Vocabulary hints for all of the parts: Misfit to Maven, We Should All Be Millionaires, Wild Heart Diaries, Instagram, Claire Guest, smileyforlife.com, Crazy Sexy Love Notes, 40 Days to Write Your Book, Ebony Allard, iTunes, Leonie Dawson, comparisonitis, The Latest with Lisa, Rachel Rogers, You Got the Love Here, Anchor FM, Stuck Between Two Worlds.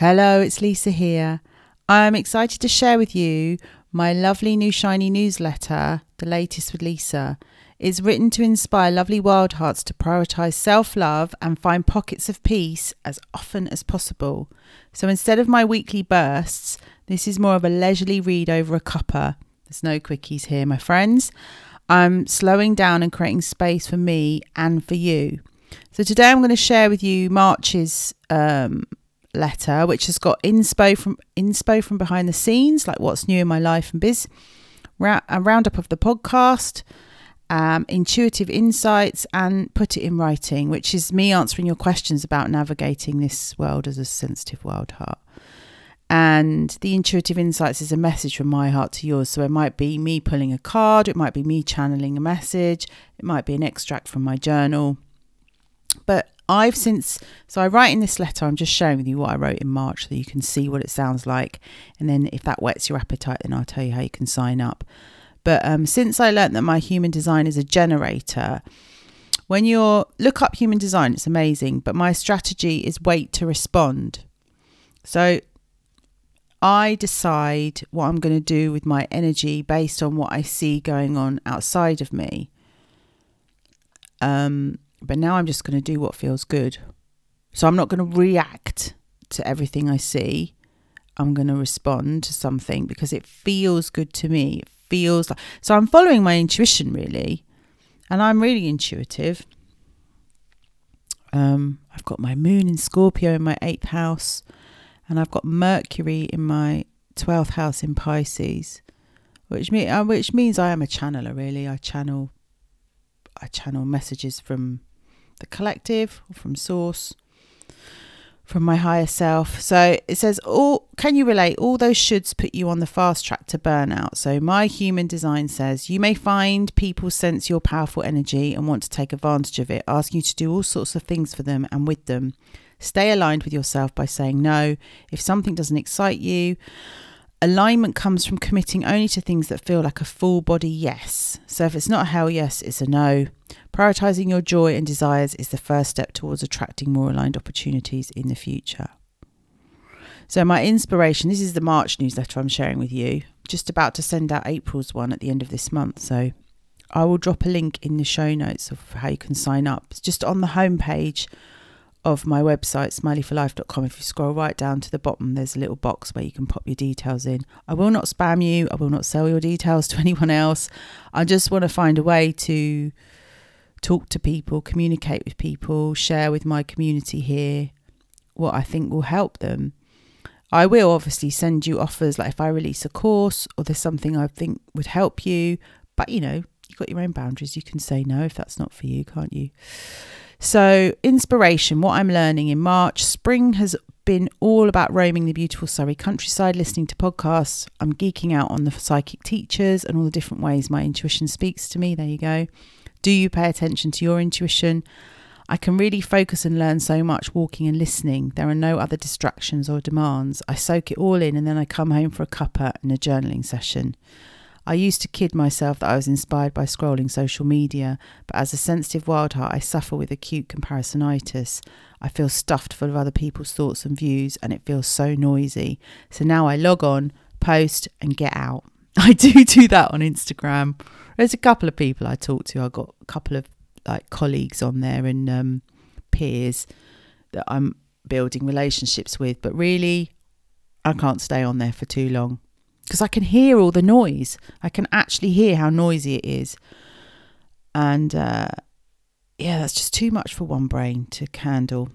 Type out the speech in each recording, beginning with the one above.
Hello, it's Lisa here. I'm excited to share with you my lovely new shiny newsletter, The Latest with Lisa. It's written to inspire lovely wild hearts to prioritise self-love and find pockets of peace as often as possible. So instead of my weekly bursts, this is more of a leisurely read over a cuppa. There's no quickies here, my friends. I'm slowing down and creating space for me and for you. So today I'm going to share with you March's letter, which has got inspo from behind the scenes, like what's new in my life and biz, a roundup of the podcast, intuitive insights, and put it in writing, which is me answering your questions about navigating this world as a sensitive wild heart. And the intuitive insights is a message from my heart to yours. So it might be me pulling a card, it might be me channeling a message, it might be an extract from my journal. But I write in this letter, I'm just sharing with you what I wrote in March so that you can see what it sounds like. And then if that whets your appetite, then I'll tell you how you can sign up. But since I learned that my human design is a generator, when you look up human design, it's amazing. But my strategy is wait to respond. So I decide what I'm going to do with my energy based on what I see going on outside of me. But now I'm just going to do what feels good. So I'm not going to react to everything I see. I'm going to respond to something because it feels good to me. It feels like, so I'm following my intuition really, and I'm really intuitive. I've got my moon in Scorpio in my 8th house, and I've got Mercury in my 12th house in Pisces, which means I am a channeler really. I channel messages from the collective or from source, from my higher self. So it says, can you relate? All those shoulds put you on the fast track to burnout. So my human design says you may find people sense your powerful energy and want to take advantage of it, asking you to do all sorts of things for them and with them. Stay aligned with yourself by saying no. If something doesn't excite you, alignment comes from committing only to things that feel like a full body yes. So if it's not a hell yes, it's a no. Prioritizing your joy and desires is the first step towards attracting more aligned opportunities in the future. So my inspiration, this is the March newsletter I'm sharing with you. Just about to send out April's one at the end of this month. So I will drop a link in the show notes of how you can sign up. It's just on the homepage of my website, smileyforlife.com. If you scroll right down to the bottom, there's a little box where you can pop your details in. I will not spam you. I will not sell your details to anyone else. I just want to find a way to talk to people, communicate with people, share with my community here what I think will help them. I will obviously send you offers, like if I release a course or there's something I think would help you, but you know, you've got your own boundaries. You can say no if that's not for you, can't you? So inspiration, what I'm learning in March. Spring has been all about roaming the beautiful Surrey countryside, listening to podcasts. I'm geeking out on the psychic teachers and all the different ways my intuition speaks to me. There you go. Do you pay attention to your intuition? I can really focus and learn so much walking and listening. There are no other distractions or demands. I soak it all in and then I come home for a cuppa and a journaling session. I used to kid myself that I was inspired by scrolling social media, but as a sensitive wild heart, I suffer with acute comparisonitis. I feel stuffed full of other people's thoughts and views, and it feels so noisy. So now I log on, post, and get out. I do that on Instagram. There's a couple of people I talk to. I've got a couple of like colleagues on there and peers that I'm building relationships with, but really, I can't stay on there for too long, because I can hear all the noise. I can actually hear how noisy it is. And that's just too much for one brain to handle.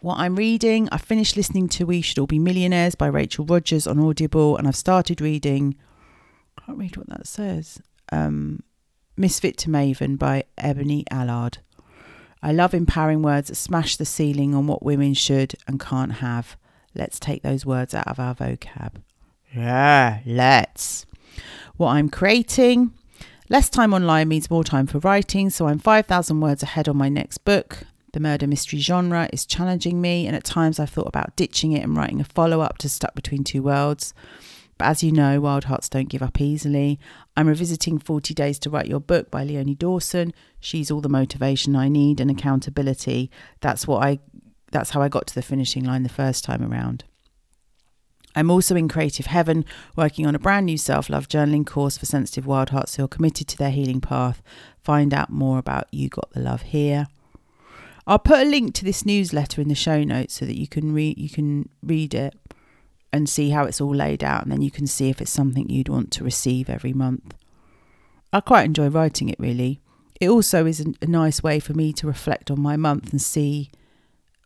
What I'm reading, I finished listening to We Should All Be Millionaires by Rachel Rogers on Audible, and I've started reading, I can't read what that says, Misfit to Maven by Ebony Allard. I love empowering words that smash the ceiling on what women should and can't have. Let's take those words out of our vocab. Yeah, let's. What I'm creating. Less time online means more time for writing, so I'm 5,000 words ahead on my next book. The murder mystery genre is challenging me, and at times I've thought about ditching it and writing a follow-up to Stuck Between Two Worlds. But as you know, wild hearts don't give up easily. I'm revisiting 40 Days to Write Your Book by Leonie Dawson. She's all the motivation I need and accountability. That's what I that's how I got to the finishing line the first time around. I'm also in creative heaven, working on a brand new self-love journaling course for sensitive wild hearts who are committed to their healing path. Find out more about You Got the Love Here. I'll put a link to this newsletter in the show notes so that you can read it and see how it's all laid out, and then you can see if it's something you'd want to receive every month. I quite enjoy writing it, really. It also is a nice way for me to reflect on my month and see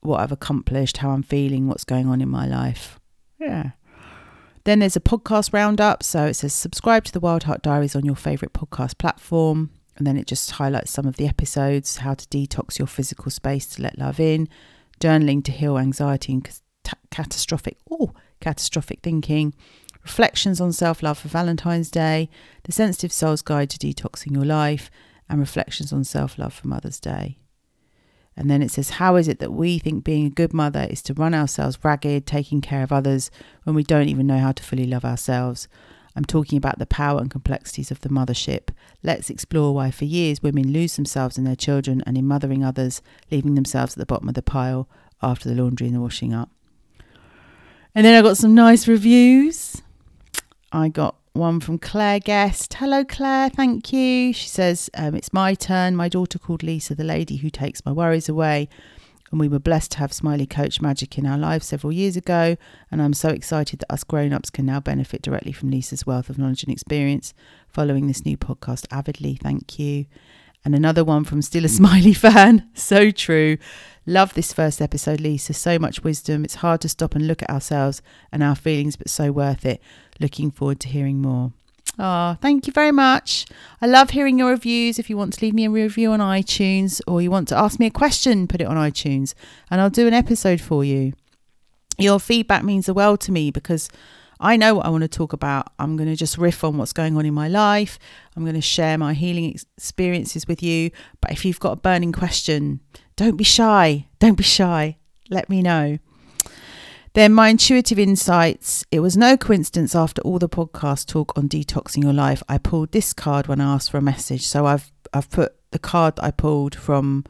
what I've accomplished, how I'm feeling, what's going on in my life. Yeah. Then there's a podcast roundup. So it says subscribe to the Wild Heart Diaries on your favourite podcast platform. And then it just highlights some of the episodes, how to detox your physical space to let love in, journaling to heal anxiety and catastrophic thinking, reflections on self-love for Valentine's Day, the Sensitive Soul's Guide to Detoxing Your Life, and reflections on self-love for Mother's Day. And then it says, how is it that we think being a good mother is to run ourselves ragged, taking care of others, when we don't even know how to fully love ourselves? I'm talking about the power and complexities of the mothership. Let's explore why for years women lose themselves in their children and in mothering others, leaving themselves at the bottom of the pile after the laundry and the washing up. And then I got some nice reviews. I got one from Claire Guest. Hello, Claire. Thank you. She says, it's my turn. My daughter called Lisa the lady who takes my worries away. And we were blessed to have Smiley Coach Magic in our lives several years ago. And I'm so excited that us grown-ups can now benefit directly from Lisa's wealth of knowledge and experience following this new podcast avidly. Thank you. And another one from Still a Smiley Fan. So true. Love this first episode, Lisa. So much wisdom. It's hard to stop and look at ourselves and our feelings, but so worth it. Looking forward to hearing more. Oh, thank you very much. I love hearing your reviews. If you want to leave me a review on iTunes, or you want to ask me a question, put it on iTunes and I'll do an episode for you. Your feedback means the world to me because I know what I want to talk about. I'm going to just riff on what's going on in my life. I'm going to share my healing experiences with you. But if you've got a burning question, don't be shy. Don't be shy. Let me know. Then my intuitive insights. It was no coincidence after all the podcast talk on detoxing your life, I pulled this card when I asked for a message. So I've put the card that I pulled from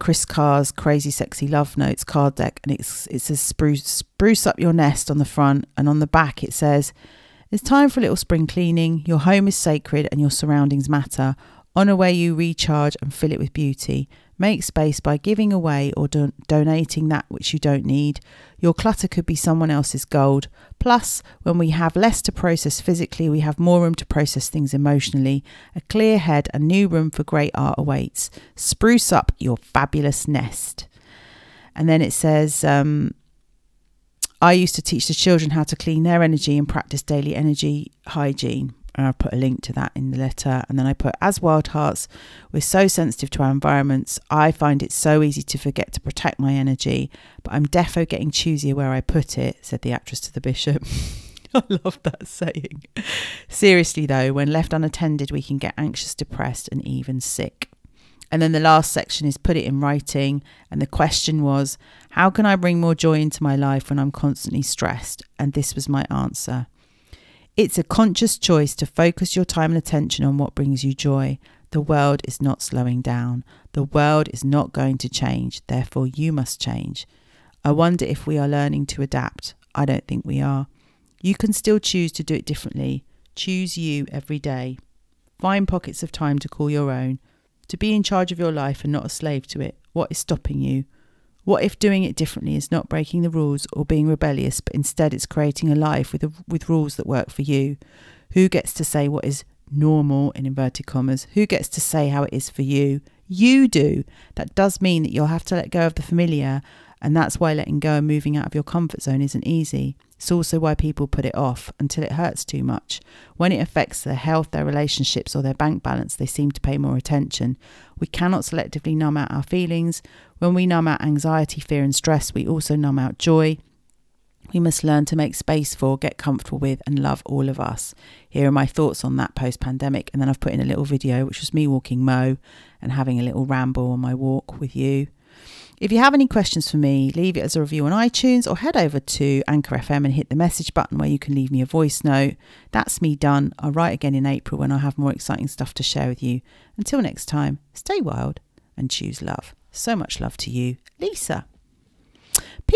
Chris Carr's Crazy Sexy Love Notes card deck, and it says spruce up your nest on the front, and on the back it says, it's time for a little spring cleaning. Your home is sacred and your surroundings matter. Honour where you recharge and fill it with beauty. Make space by giving away or donating that which you don't need. Your clutter could be someone else's gold. Plus, when we have less to process physically, we have more room to process things emotionally. A clear head and new room for great art awaits. Spruce up your fabulous nest. And then it says, I used to teach the children how to clean their energy and practice daily energy hygiene. And I'll put a link to that in the letter. And then I put, as wild hearts, we're so sensitive to our environments. I find it so easy to forget to protect my energy, but I'm defo getting choosier where I put it, said the actress to the bishop. I love that saying. Seriously though, when left unattended, we can get anxious, depressed, and even sick. And then the last section is put it in writing. And the question was, how can I bring more joy into my life when I'm constantly stressed? And this was my answer. It's a conscious choice to focus your time and attention on what brings you joy. The world is not slowing down. The world is not going to change. Therefore, you must change. I wonder if we are learning to adapt. I don't think we are. You can still choose to do it differently. Choose you every day. Find pockets of time to call your own. To be in charge of your life and not a slave to it. What is stopping you? What if doing it differently is not breaking the rules or being rebellious, but instead it's creating a life with rules that work for you? Who gets to say what is normal, in inverted commas? Who gets to say how it is for you? You do. That does mean that you'll have to let go of the familiar, and that's why letting go and moving out of your comfort zone isn't easy. It's also why people put it off until it hurts too much. When it affects their health, their relationships, or their bank balance, they seem to pay more attention. We cannot selectively numb out our feelings. When we numb out anxiety, fear, and stress, we also numb out joy. We must learn to make space for, get comfortable with, and love all of us. Here are my thoughts on that post-pandemic. And then I've put in a little video, which was me walking Mo and having a little ramble on my walk with you. If you have any questions for me, leave it as a review on iTunes or head over to Anchor FM and hit the message button where you can leave me a voice note. That's me done. I'll write again in April when I have more exciting stuff to share with you. Until next time, stay wild and choose love. So much love to you, Lisa.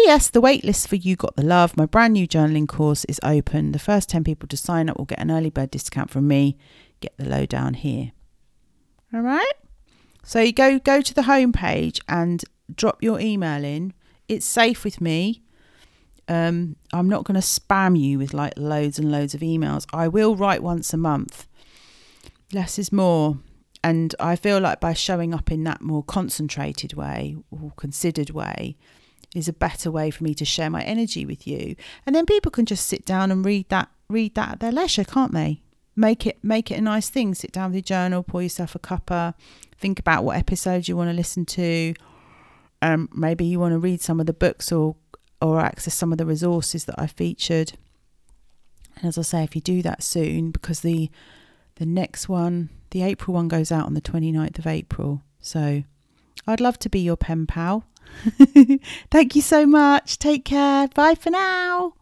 P.S. The waitlist for You Got the Love, my brand new journaling course, is open. The first 10 people to sign up will get an early bird discount from me. Get the lowdown here. All right. So you go to the homepage and drop your email in. It's safe with me. I'm not going to spam you with like loads and loads of emails. I will write once a month. Less is more. And I feel like by showing up in that more concentrated way or considered way is a better way for me to share my energy with you. And then people can just sit down and read that at their leisure, can't they? Make it a nice thing. Sit down with your journal, pour yourself a cuppa, think about what episodes you want to listen to. Maybe you want to read some of the books or access some of the resources that I featured. And as I say, if you do that soon, because the next one, the April one, goes out on the 29th of April. So I'd love to be your pen pal. Thank you so much. Take care. Bye for now.